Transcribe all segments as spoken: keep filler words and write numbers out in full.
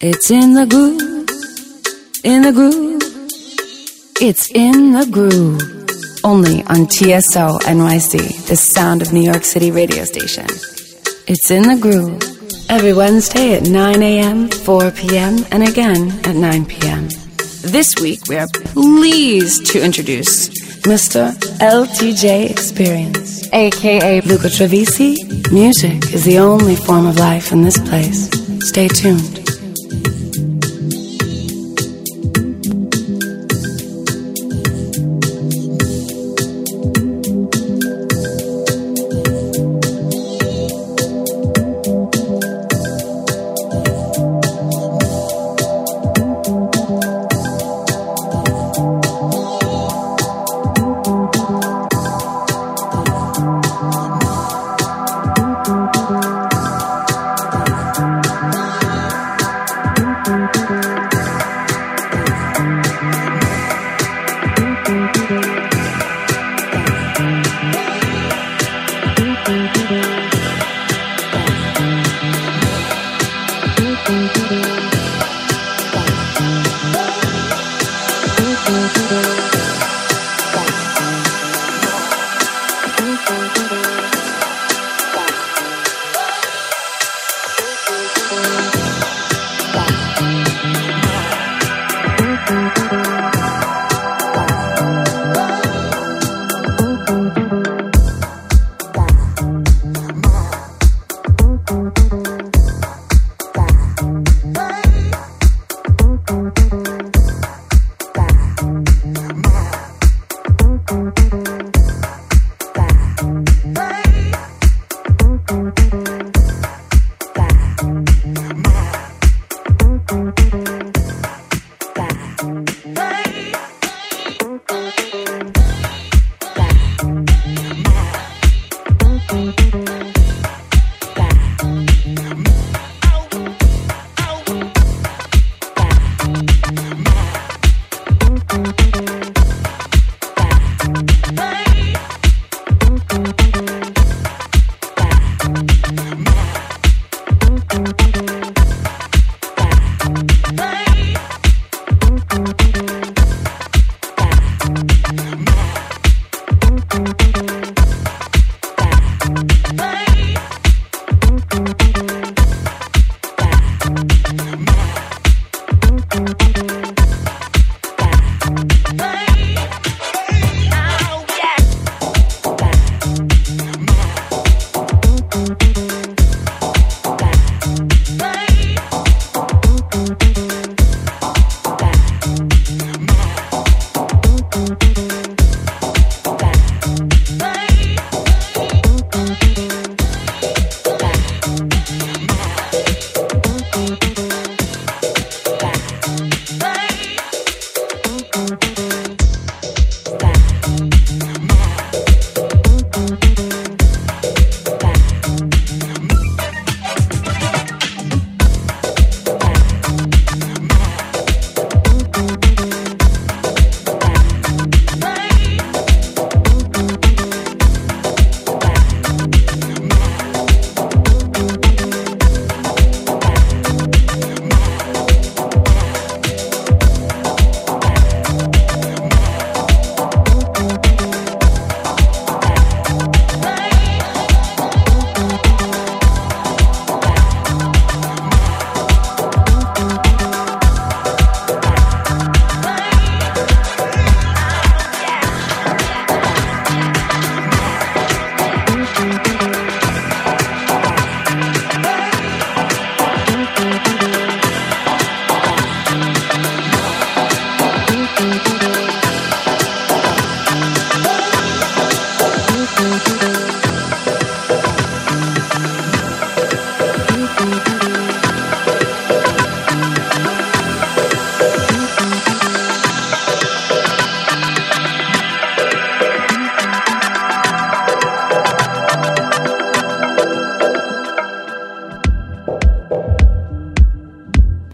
It's in the groove, in the groove. It's in the groove. Only on T S O N Y C, the sound of New York City radio station. It's in the groove. Every Wednesday at nine a.m., four p.m., and again at nine p.m. This week, we are pleased to introduce Mister L T J Experience, a k a. Luca Trevisi. Music is the only form of life in this place. Stay tuned.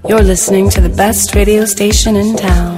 You're listening to the best radio station in town.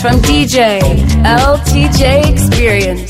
mix from D J L T J Experience.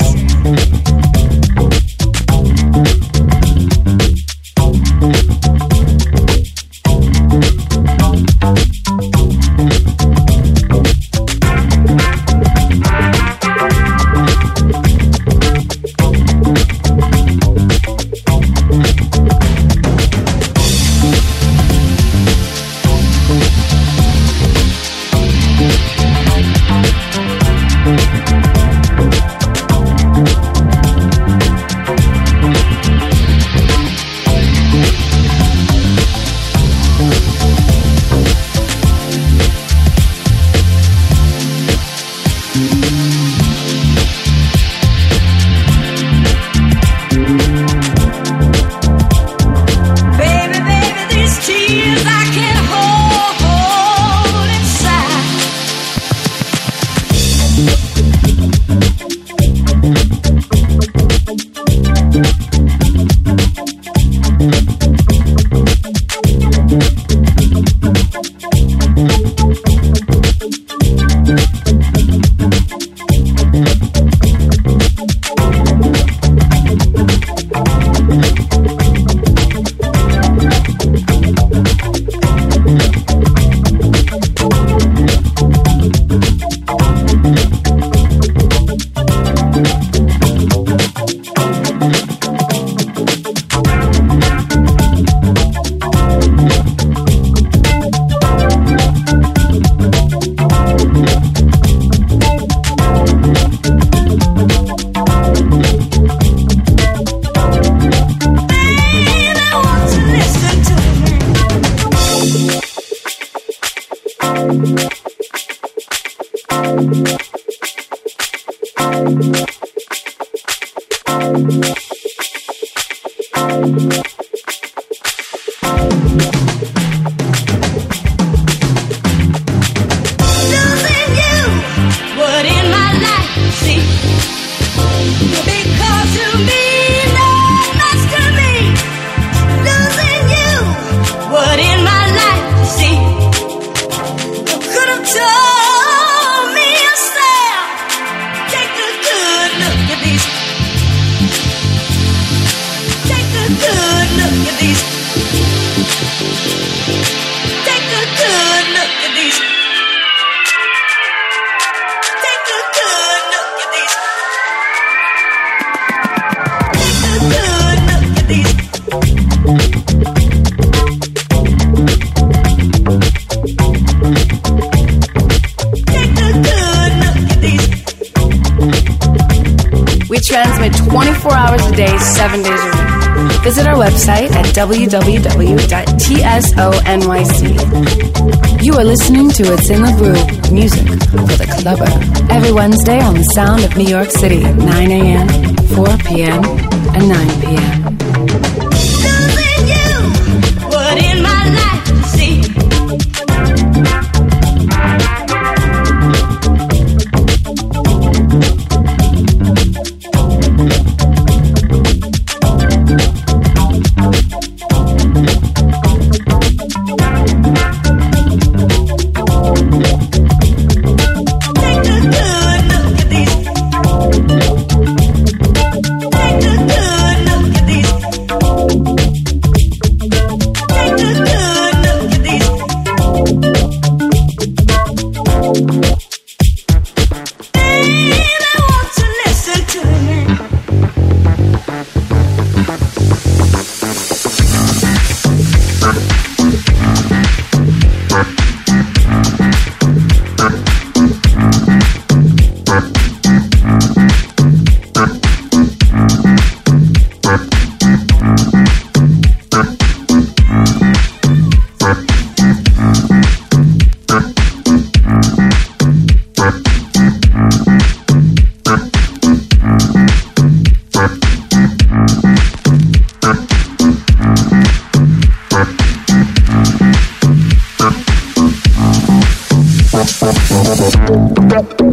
w w w dot t s o n y c. You are listening to It's in the Groove, music for the clubber, every Wednesday on the Sound of New York City at nine a.m., four p.m., and nine p.m. Losing you, what in my life to see? Thank you.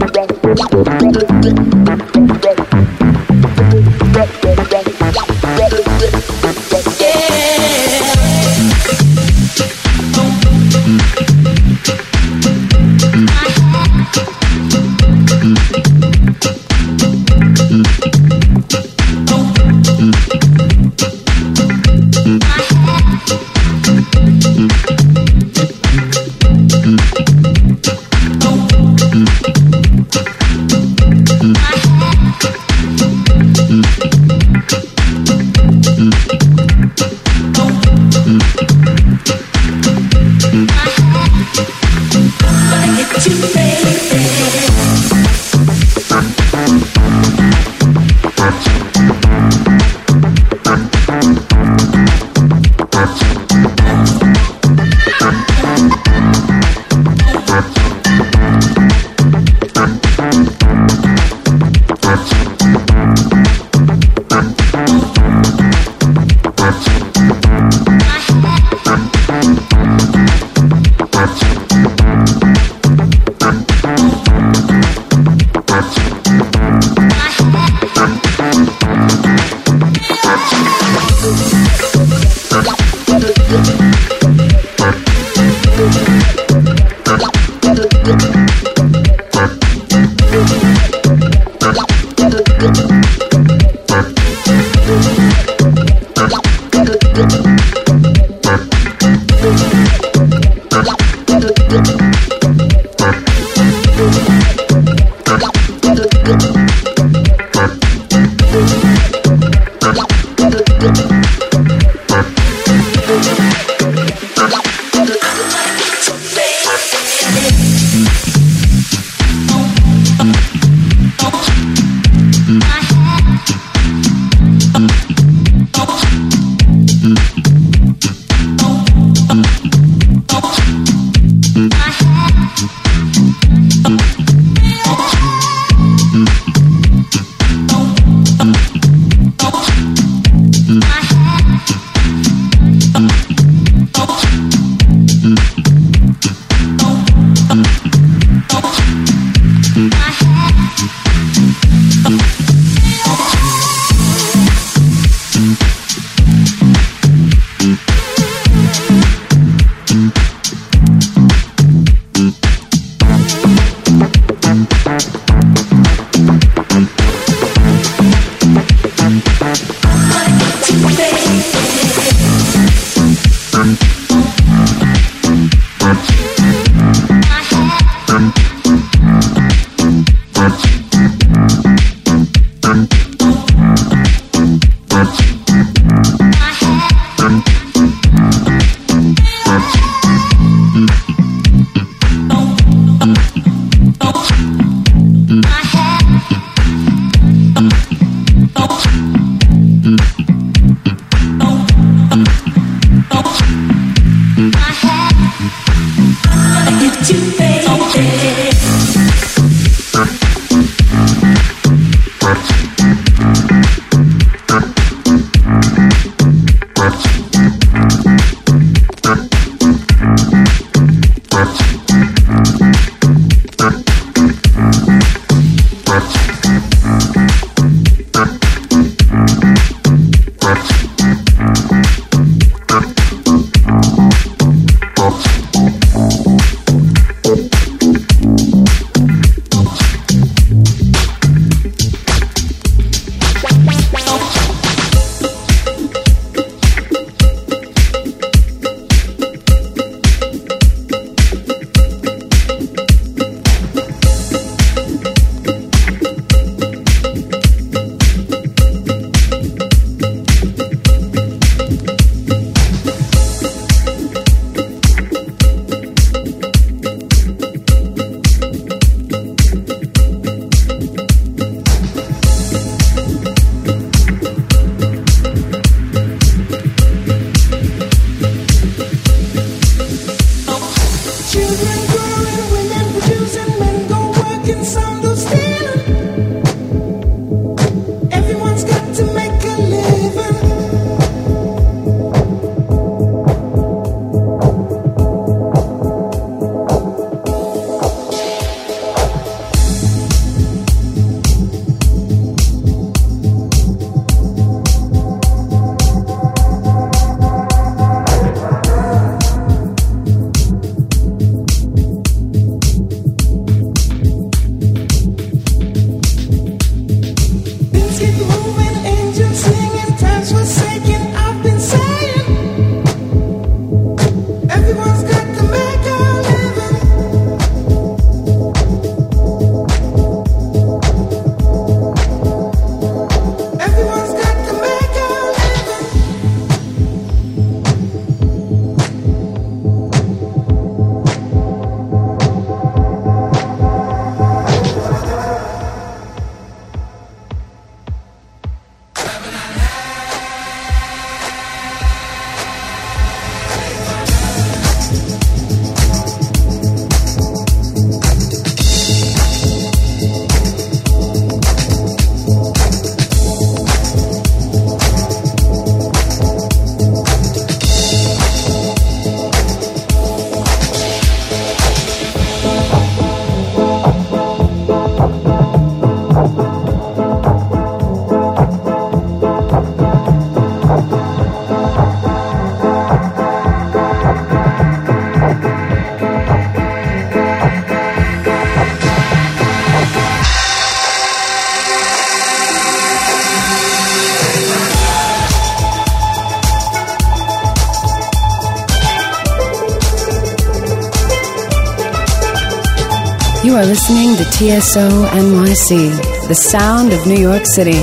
Are listening to T S O N Y C, the sound of New York City.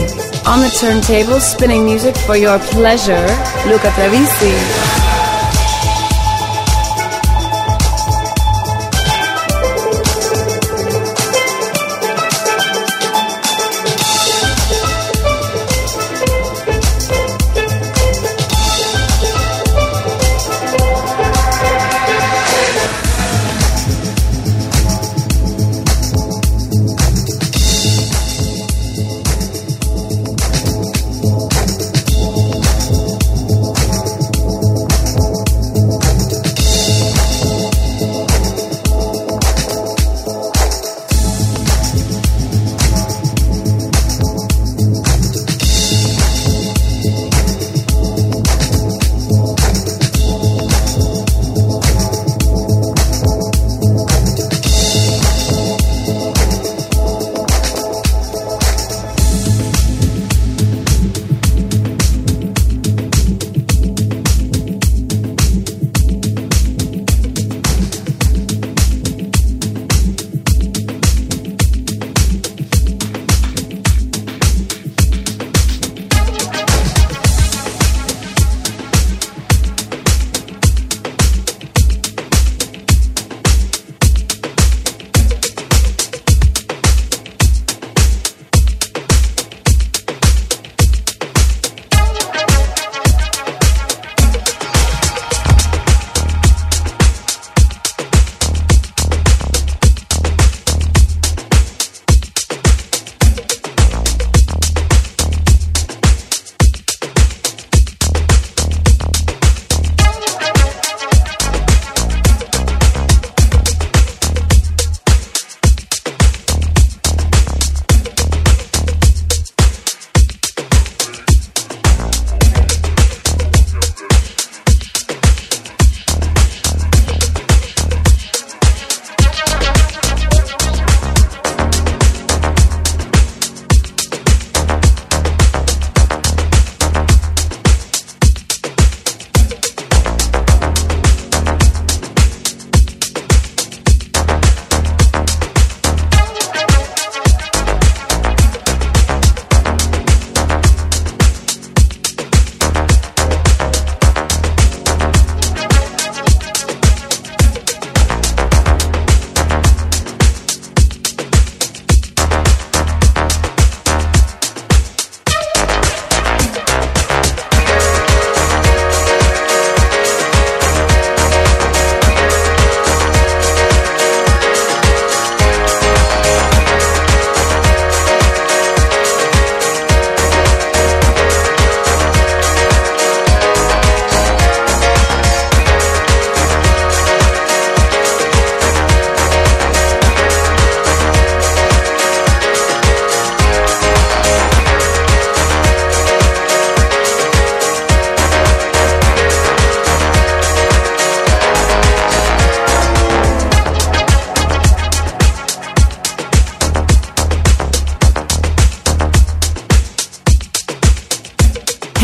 On the turntable, spinning music for your pleasure, Luca Trevisi.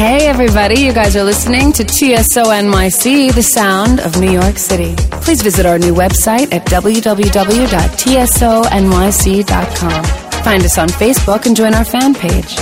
Hey everybody, you guys are listening to T S O N Y C, the sound of New York City. Please visit our new website at w w w dot t s o n y c dot com. Find us on Facebook and join our fan page.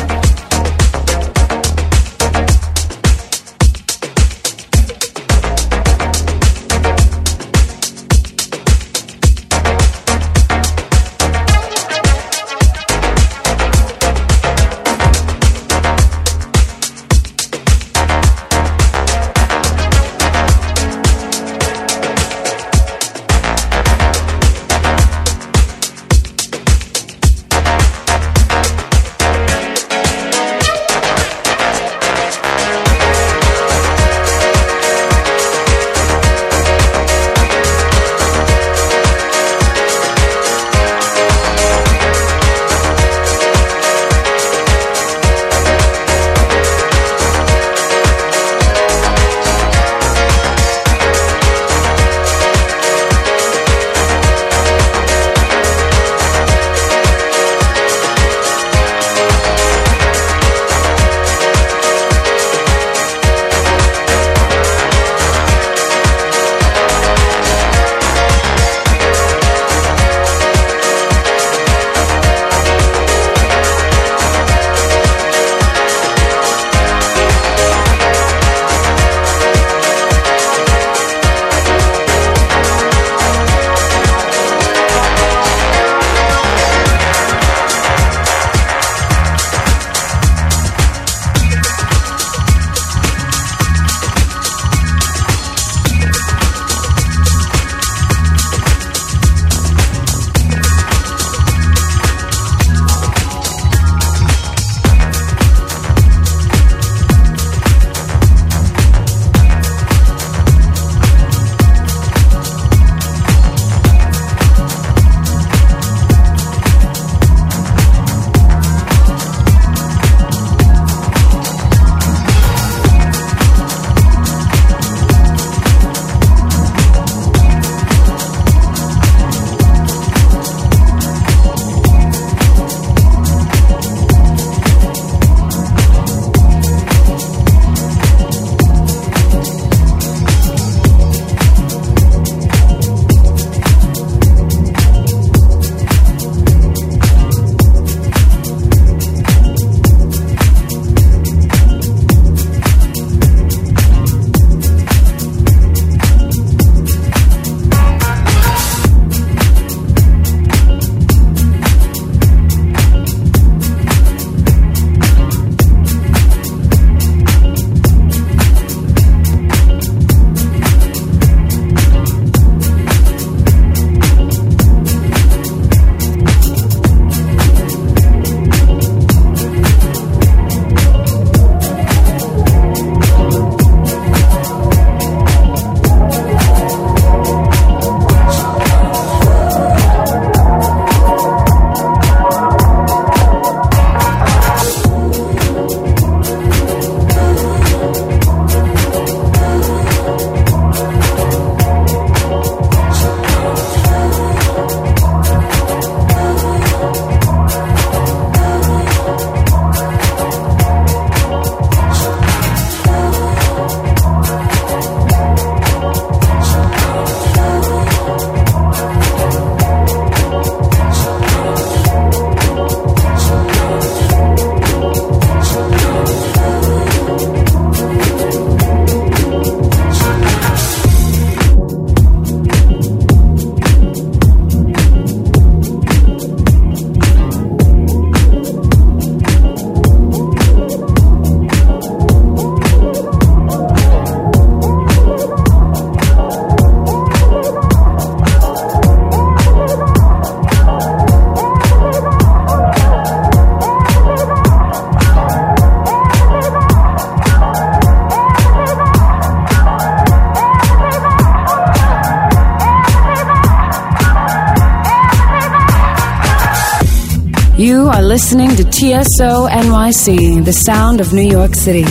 You are listening to T S O N Y C, the sound of New York City.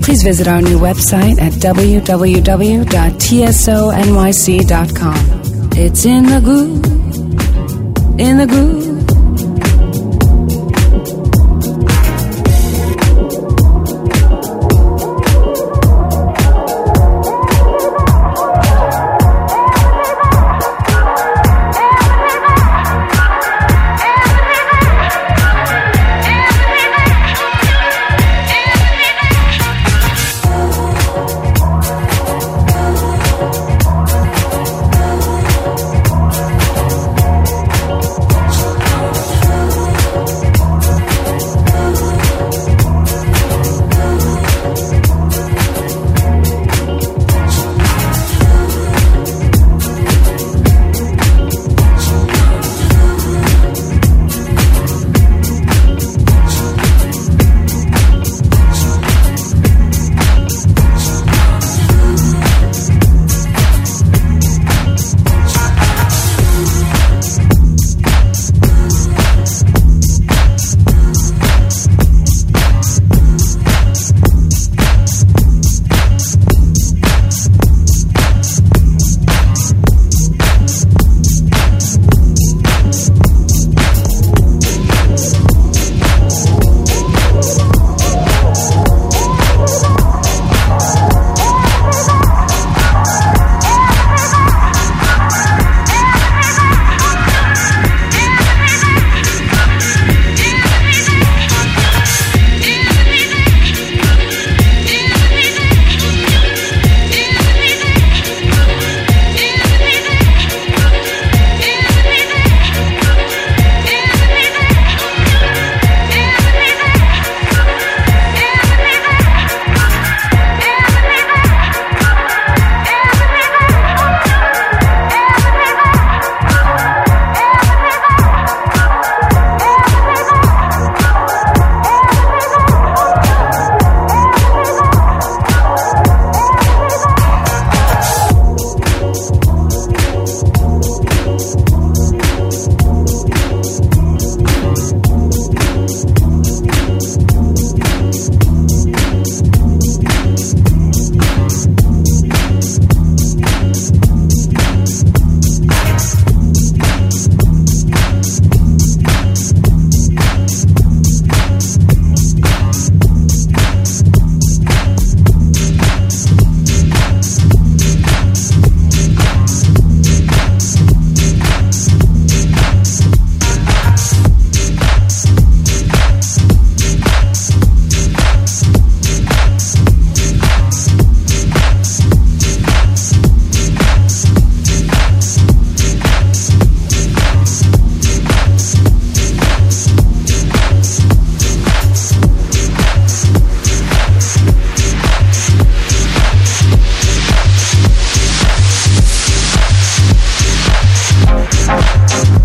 Please visit our new website at w w w dot t s o n y c dot com. It's in the groove, in the groove.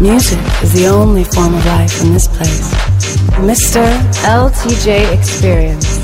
Music is the only form of life in this place. Mister L T J Experience.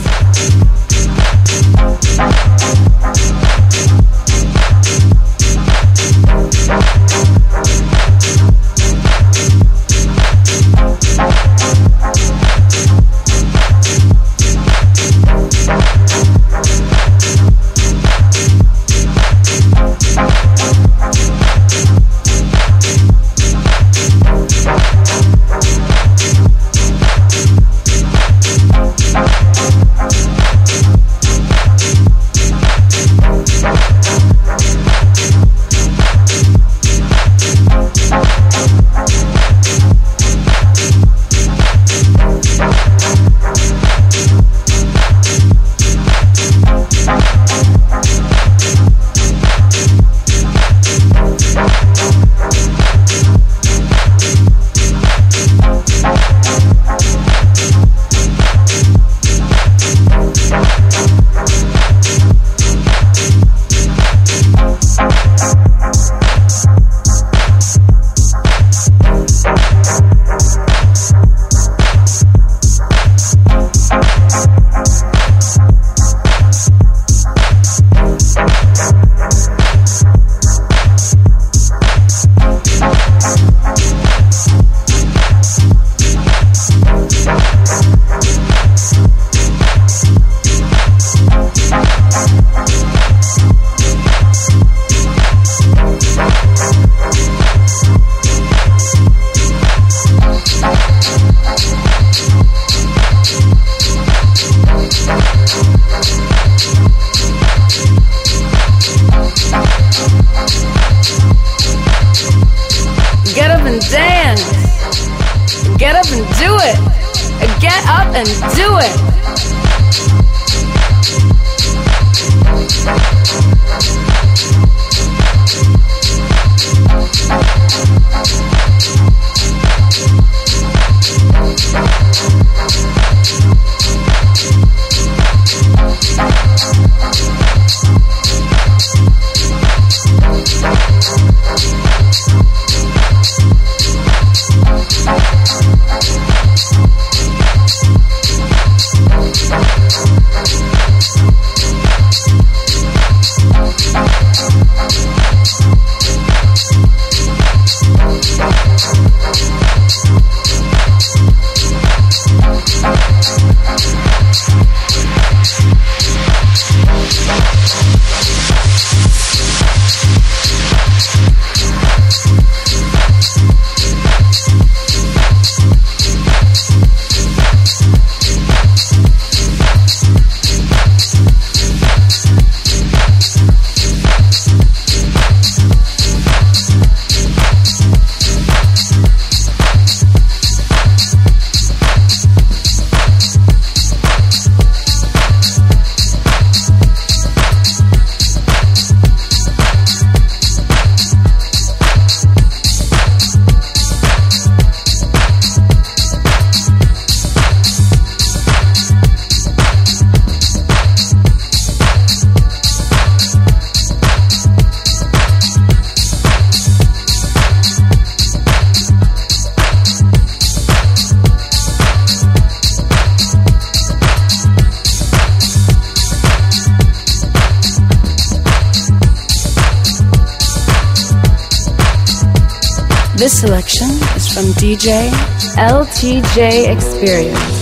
This selection is from D J L T J Experience.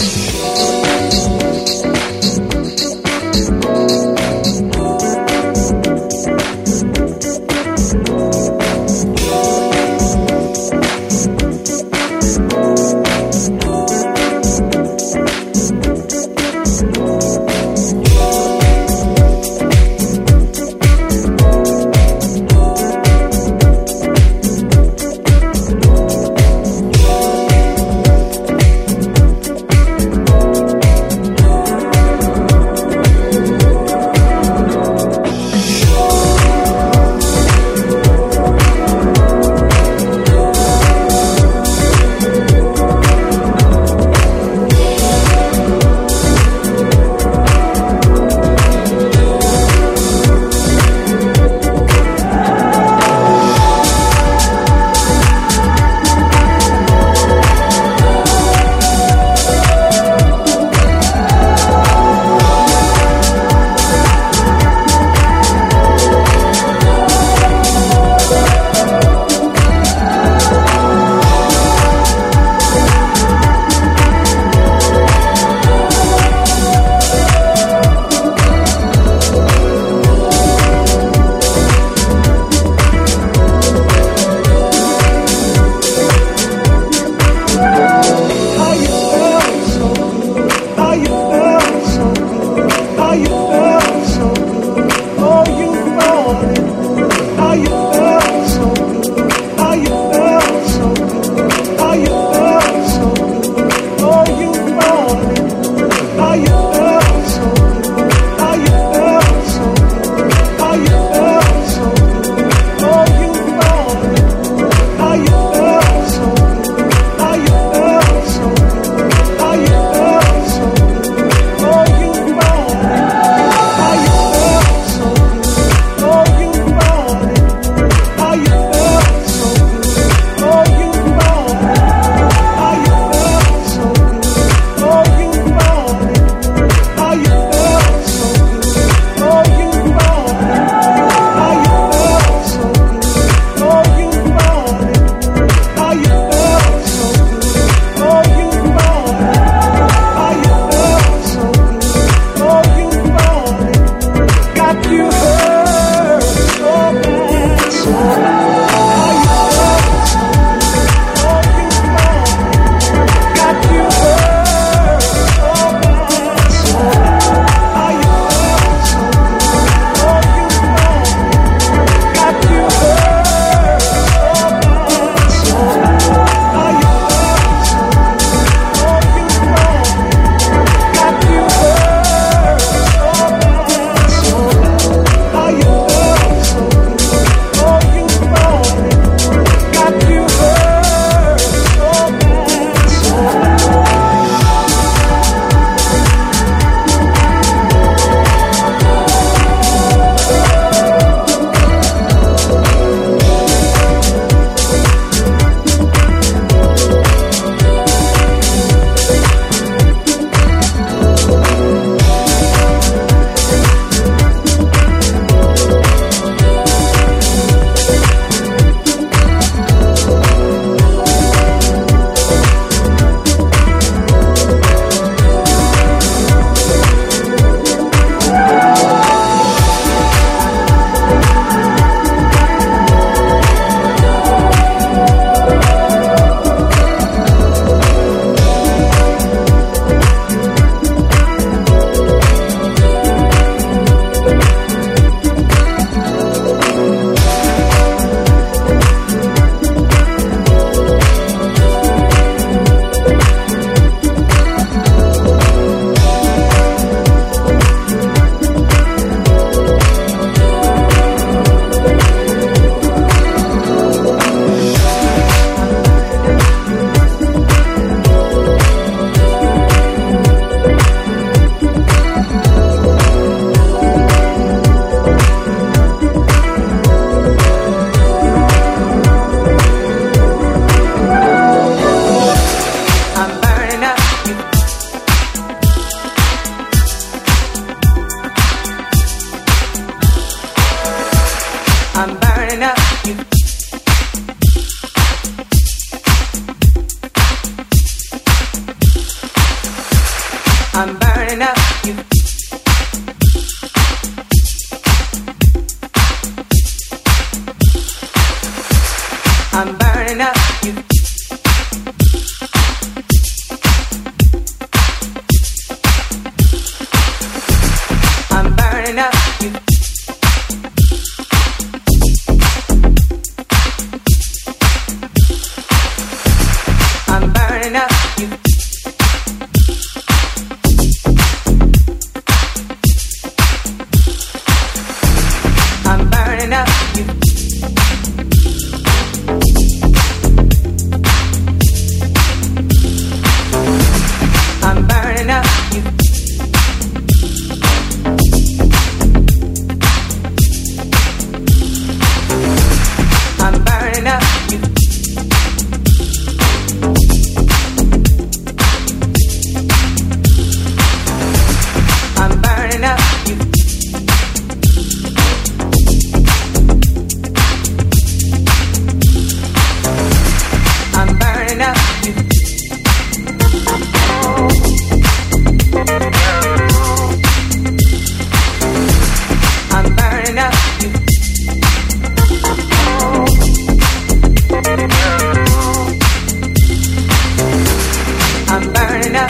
burning up.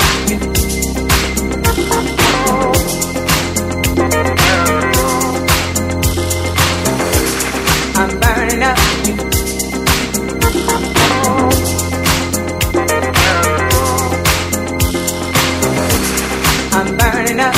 I'm burning up. I'm burning up. I'm burning up.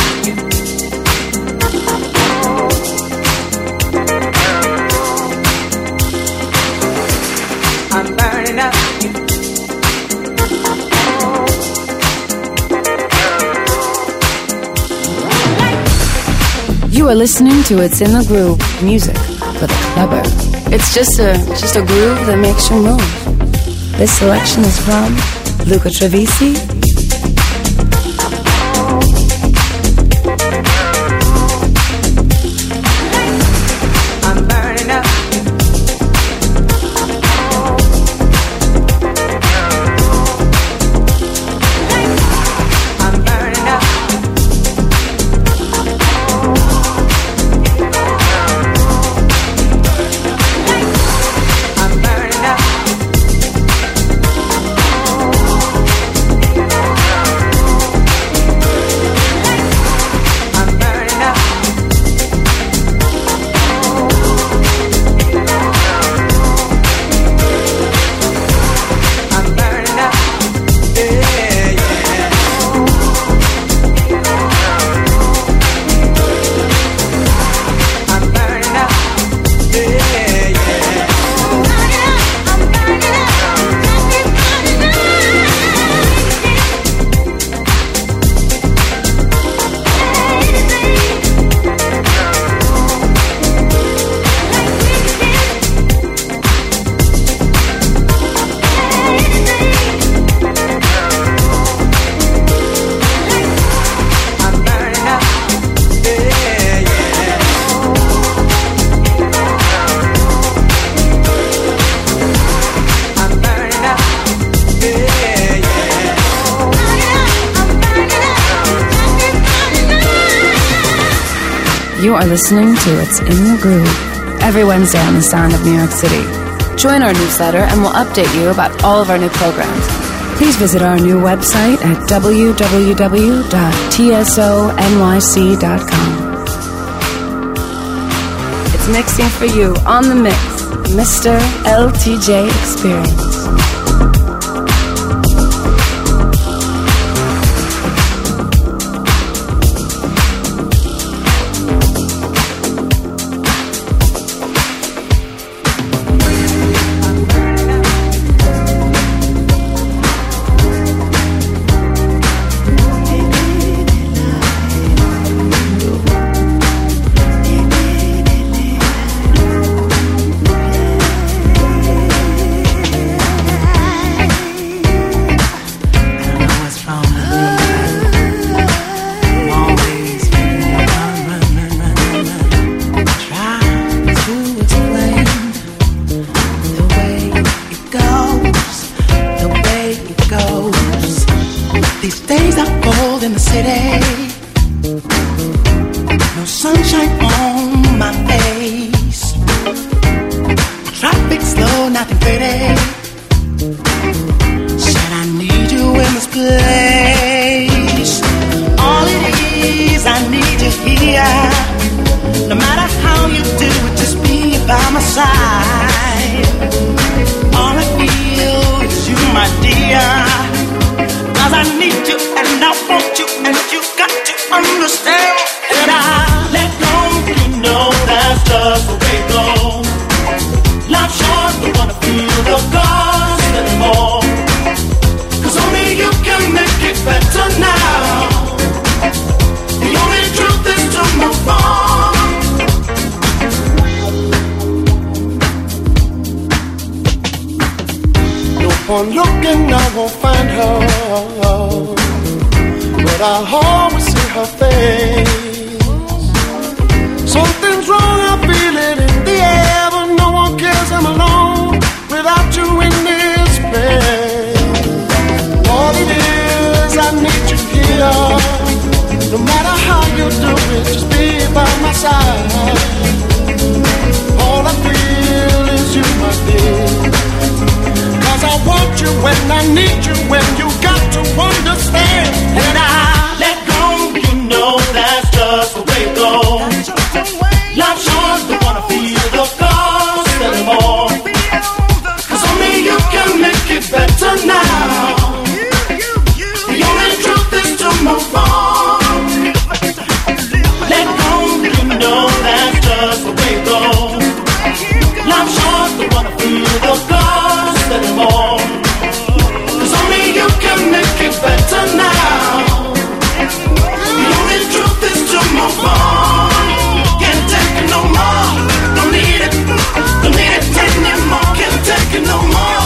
You are listening to It's in the Groove, music for the clubber. It's just a just a groove that makes you move. This selection is from Luca Trevisi. You are listening to It's in the Groove, every Wednesday on the Sound of New York City. Join our newsletter and we'll update you about all of our new programs. Please visit our new website at w w w dot t s o n y c dot com. It's mixing for you on the mix, Mister L T J Experience. One looking, I won't find her, but I'll always see her face. Something's wrong, I feel it in the air, but no one cares. I'm alone without you in this place. All it is, I need you here. No matter how you do it, just be by my side. All I feel is you, my dear. I want you when I need you, when you got to understand. know that's just the way it goes. Now I'm sure the one of you will cost anymore. Cause only you can make it better now. The only truth is to move on. Can't take it no more. Don't need it. Don't need it anymore. Can't take it no more.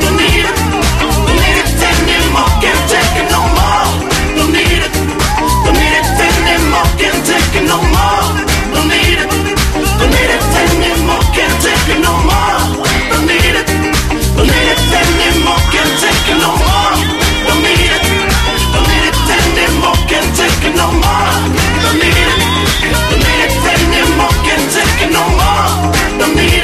Don't need it. Don't need it anymore. Can't take it no more. Don't need it. Don't need it anymore. Can't take it no more. Don't need it. Don't need it anymore. Can't take it no more. Don't need it. Don't need it anymore. Can't take it no more. Don't need it. Don't need it anymore. Can't take it no more. Don't need it. Don't need it anymore. Can't take it no more. Don't need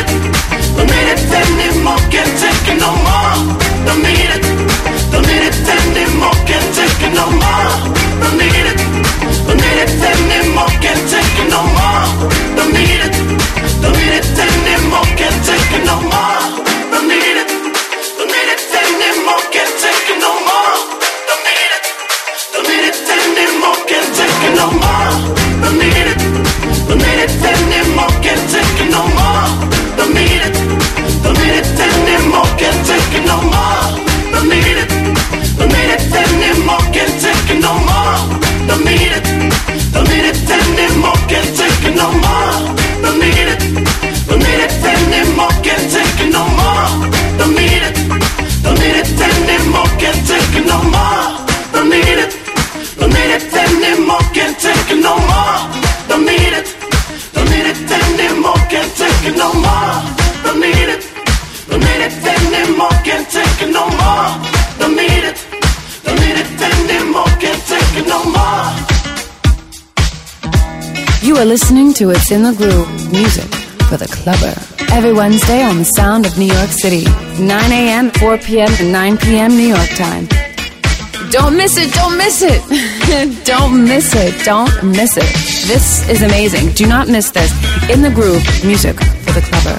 it. Don't need it anymore. Can't take it no more. Don't need it. Don't need it anymore. Can't take it no more. Don't need it. Don't need it anymore. Can't take it no more. Don't need it. Don't need it anymore. Can't take it no more. Don't need it. Don't need it anymore. Can't take it no more. Don't need it. Don't need it anymore. Can't take it no more. Don't need it. Don't need it anymore. Can't take it no more. Don't need it. Don't need it anymore. Can't take it no more. Don't need it. Don't need it anymore. Can't take it no more. Don't need it. Don't need it anymore. Can't take it no more. Don't need it. Don't need it anymore. Can't take it no more. Don't need it. Don't need it anymore. Can't take it no more. Don't need it. Don't need it anymore. Can't take it no more. Don't need it. Don't need it anymore. Can't take it no more. Don't need it. Don't need it anymore. Can't take it no more. Don't need it. Don't need it anymore. Can't take it no more. Don't need it. Don't need it anymore. Can't take it no more. You are listening to It's in the Groove, music for the clubber. Every Wednesday on the Sound of New York City, nine a.m., four p.m., and nine p.m. New York time. Don't miss it, don't miss it. Don't miss it, don't miss it. This is amazing. Do not miss this. In the Groove, music for the clubber.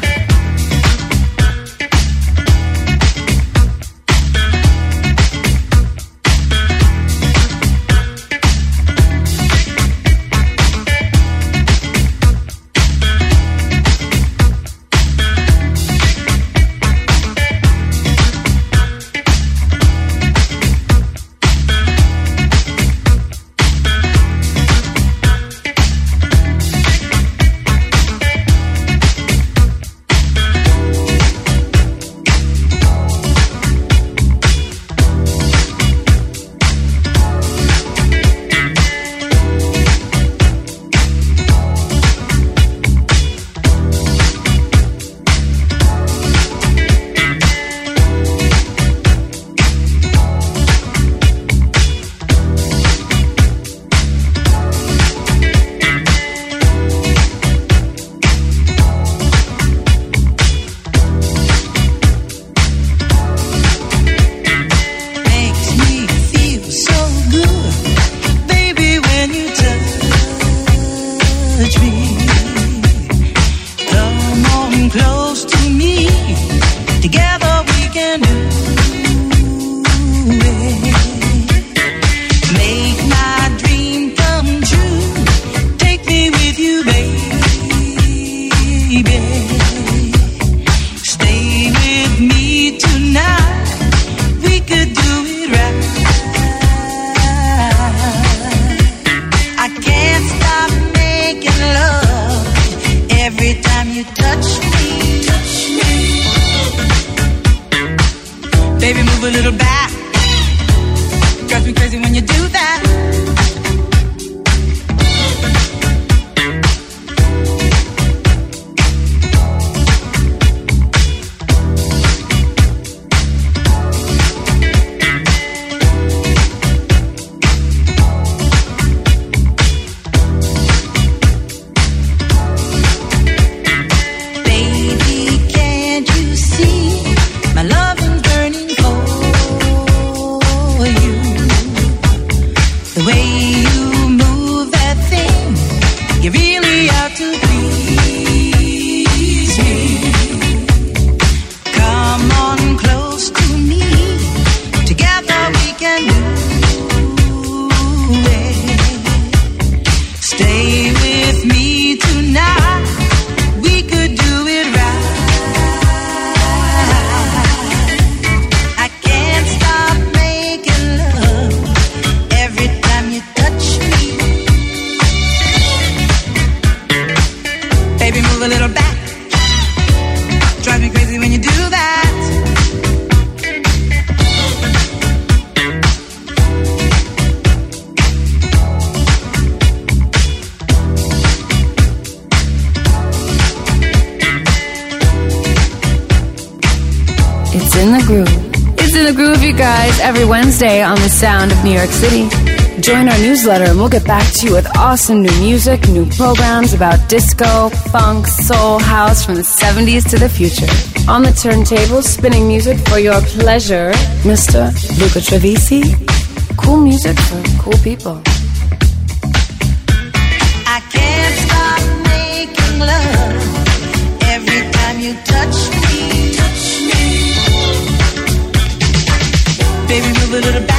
The way you In the Groove. It's In the Groove, you guys, every Wednesday on the Sound of New York City. Join our newsletter and we'll get back to you with awesome new music, new programs about disco, funk, soul, house from the seventies to the future. On the turntable, spinning music for your pleasure, Mister Luca Trevisi. Cool music for cool people. I can't stop making love every time you touch me. Touch me. Baby, move a little back.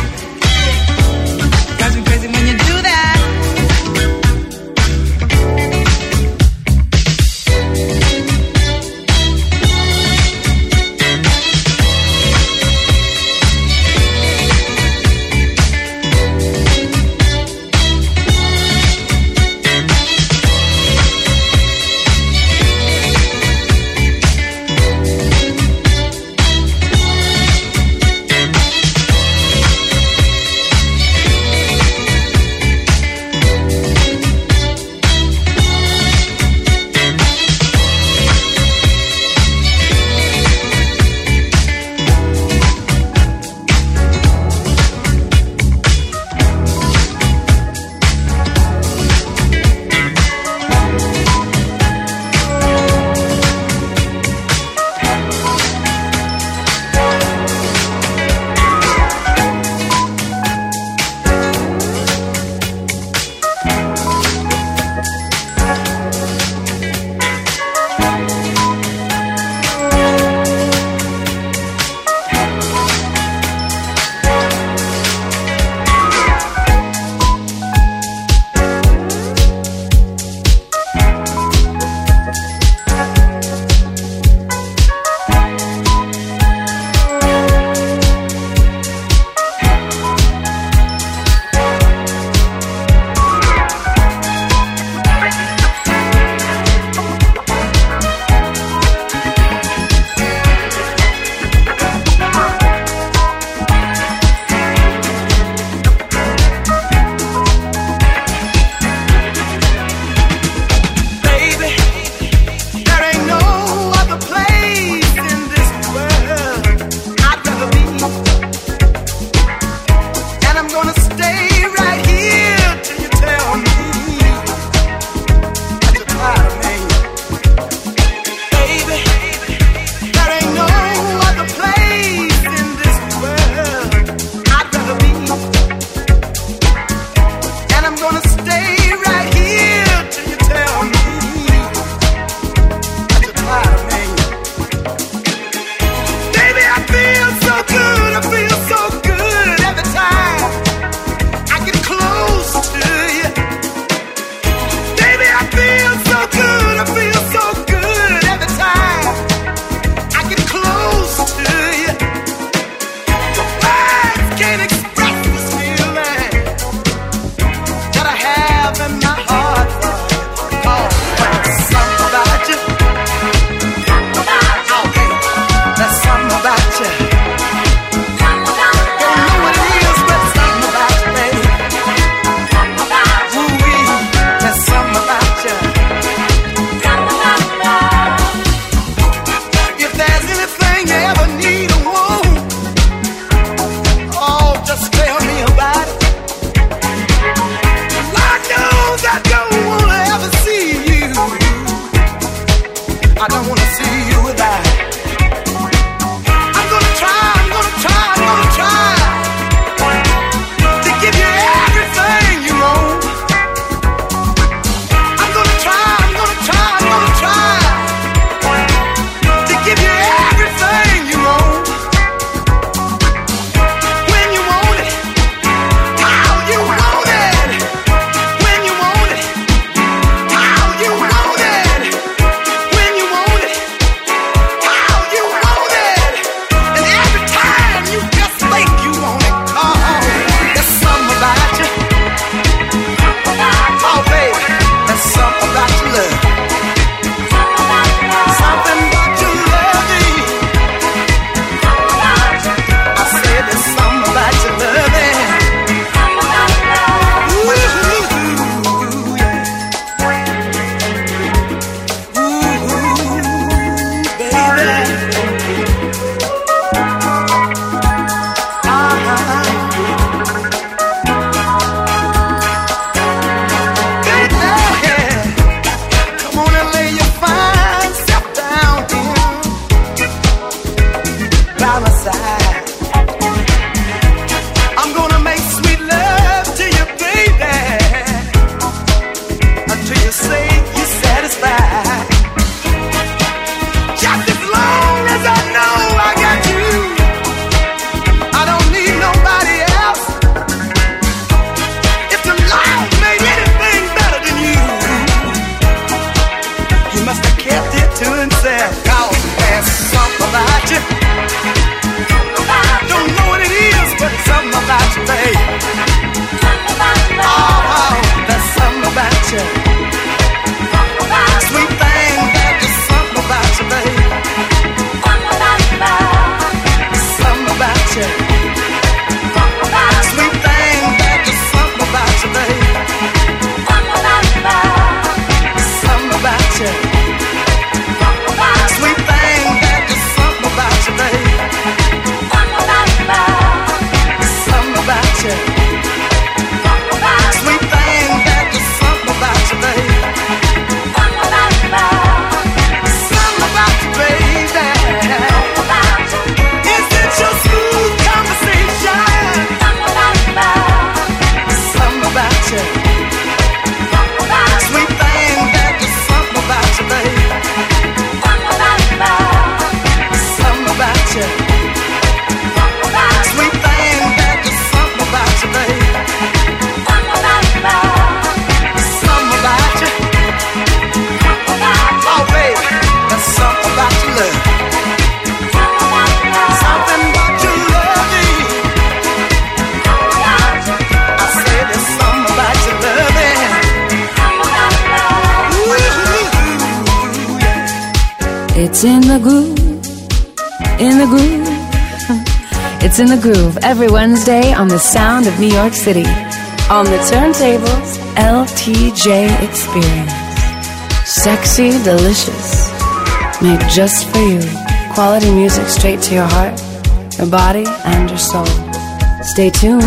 It's in the groove, in the groove. It's in the groove every Wednesday on the sound of New York City. On the turntables, L T J Experience. Sexy, delicious, made just for you. Quality music straight to your heart, your body, and your soul. Stay tuned.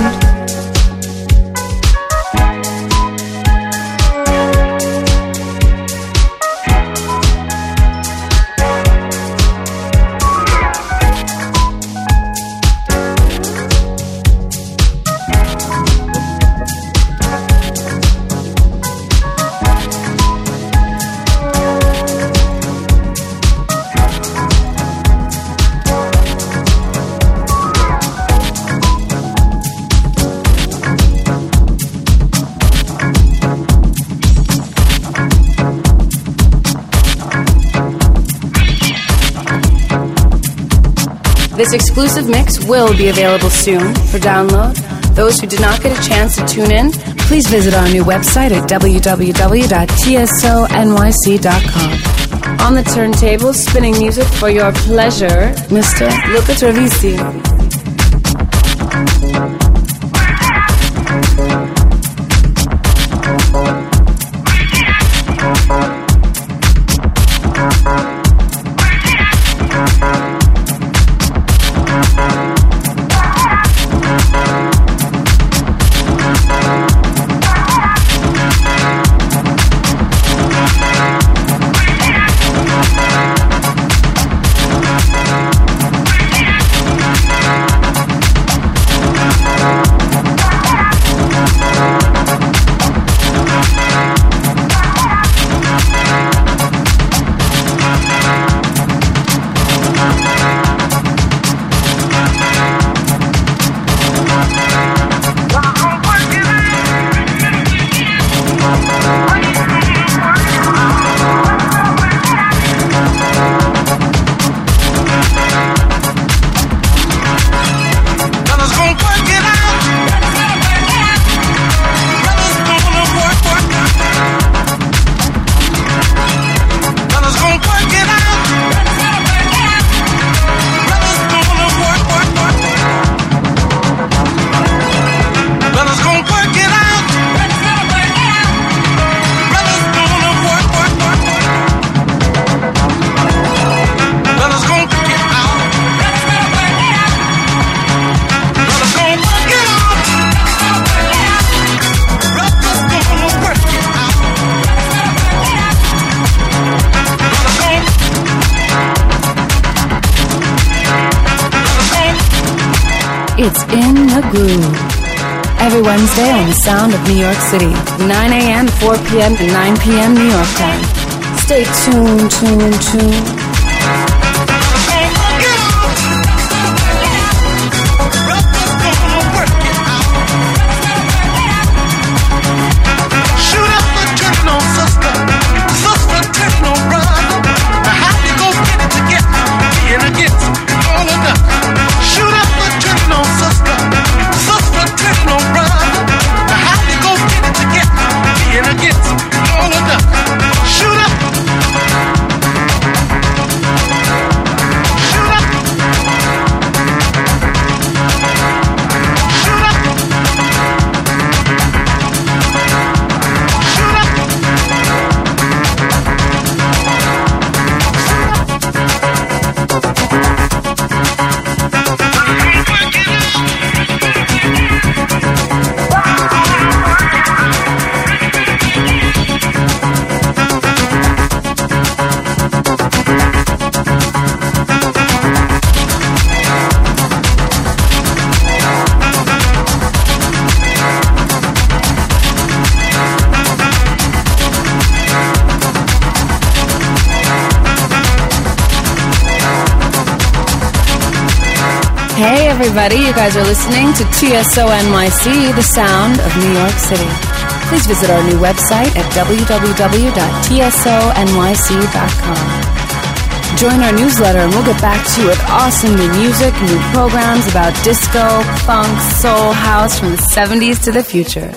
This exclusive mix will be available soon for download. Those who did not get a chance to tune in, please visit our new website at w w w dot t s o n y c dot com. On the turntable, spinning music for your pleasure, Mister Luca Trevisi. It's in the groove. Every Wednesday on the sound of New York City, nine a m, four p m, and nine p m New York time. Stay tuned, tuned, tuned. Hey everybody, you guys are listening to T S O N Y C, the sound of New York City. Please visit our new website at w w w dot t s o n y c dot com. Join our newsletter and we'll get back to you with awesome new music, new programs about disco, funk, soul, house from the seventies to the future.